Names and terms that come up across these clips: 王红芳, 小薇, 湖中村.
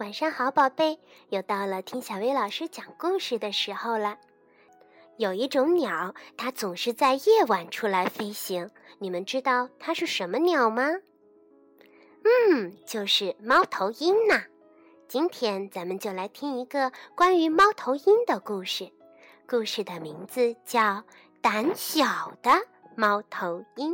晚上好，宝贝，又到了听小薇老师讲故事的时候了。有一种鸟，它总是在夜晚出来飞行，你们知道它是什么鸟吗？就是猫头鹰呢。今天咱们就来听一个关于猫头鹰的故事，故事的名字叫《胆小的猫头鹰》。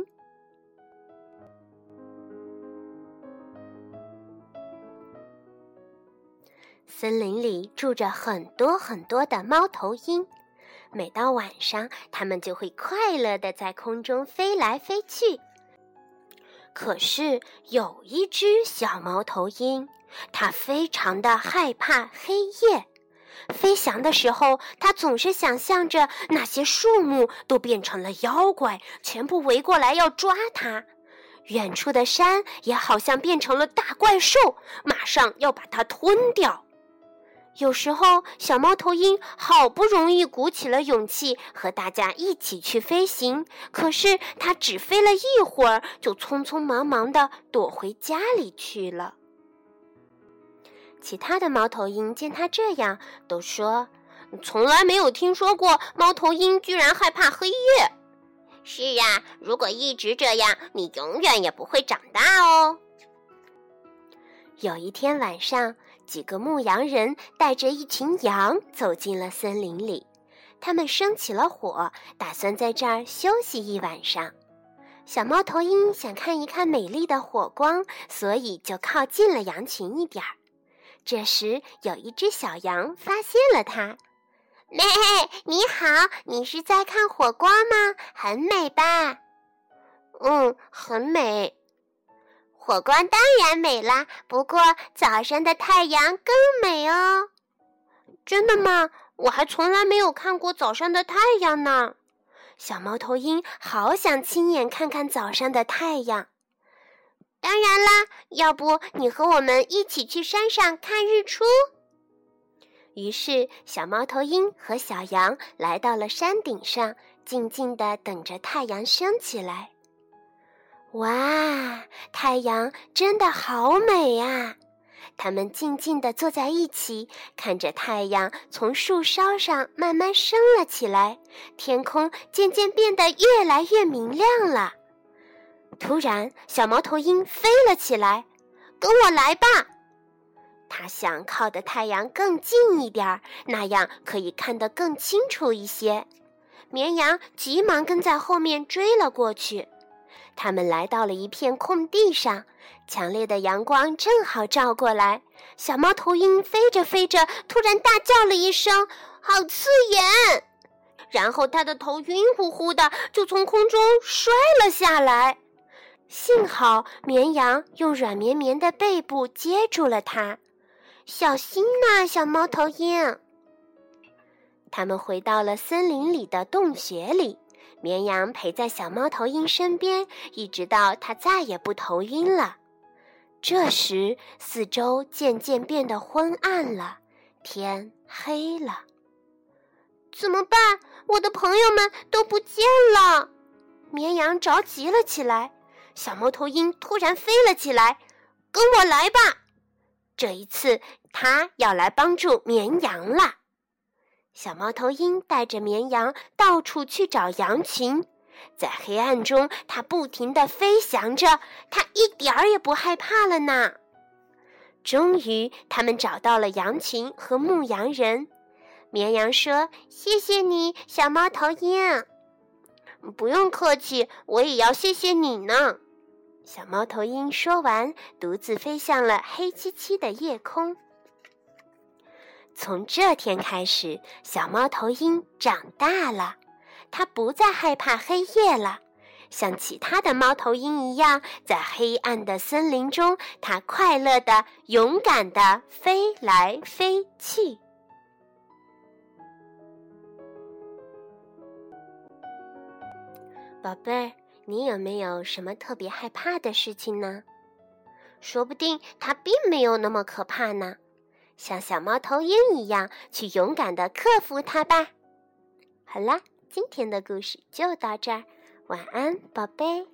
森林里住着很多很多的猫头鹰，每到晚上，它们就会快乐地在空中飞来飞去。可是有一只小猫头鹰，它非常的害怕黑夜。飞翔的时候，它总是想象着那些树木都变成了妖怪，全部围过来要抓它。远处的山也好像变成了大怪兽，马上要把它吞掉。有时候，小猫头鹰好不容易鼓起了勇气和大家一起去飞行，可是它只飞了一会儿，就匆匆忙忙地躲回家里去了。其他的猫头鹰见它这样，都说：“从来没有听说过猫头鹰居然害怕黑夜。”“是呀，如果一直这样，你永远也不会长大哦。”有一天晚上，几个牧羊人带着一群羊走进了森林里，他们生起了火，打算在这儿休息一晚上。小猫头鹰想看一看美丽的火光，所以就靠近了羊群一点儿。这时，有一只小羊发现了它。妹，你好，你是在看火光吗？很美吧？很美。火光当然美啦，不过早上的太阳更美哦。真的吗？我还从来没有看过早上的太阳呢。小猫头鹰好想亲眼看看早上的太阳。当然啦，要不你和我们一起去山上看日出？于是，小猫头鹰和小羊来到了山顶上，静静地等着太阳升起来。哇，太阳真的好美啊！他们静静地坐在一起，看着太阳从树梢上慢慢升了起来，天空渐渐变得越来越明亮了。突然，小猫头鹰飞了起来，跟我来吧！它想靠得太阳更近一点，那样可以看得更清楚一些。绵羊急忙跟在后面追了过去。他们来到了一片空地上，强烈的阳光正好照过来。小猫头鹰飞着飞着，突然大叫了一声：“好刺眼！”然后它的头晕乎乎的，就从空中摔了下来。幸好绵羊用软绵绵的背部接住了它。小心呐，小猫头鹰！他们回到了森林里的洞穴里，绵羊陪在小猫头鹰身边，一直到它再也不头晕了。这时，四周渐渐变得昏暗了，天黑了。怎么办？我的朋友们都不见了！绵羊着急了起来。小猫头鹰突然飞了起来，跟我来吧！这一次，他要来帮助绵羊了。小猫头鹰带着绵羊到处去找羊群，在黑暗中，它不停地飞翔着，它一点儿也不害怕了呢。终于，他们找到了羊群和牧羊人。绵羊说：“谢谢你，小猫头鹰。”“不用客气，我也要谢谢你呢。”小猫头鹰说完，独自飞向了黑漆漆的夜空。从这天开始，小猫头鹰长大了，它不再害怕黑夜了。像其他的猫头鹰一样，在黑暗的森林中，它快乐地、勇敢地飞来飞去。宝贝，你有没有什么特别害怕的事情呢？说不定它并没有那么可怕呢。像小猫头鹰一样，去勇敢地克服它吧。好啦，今天的故事就到这儿，晚安，宝贝。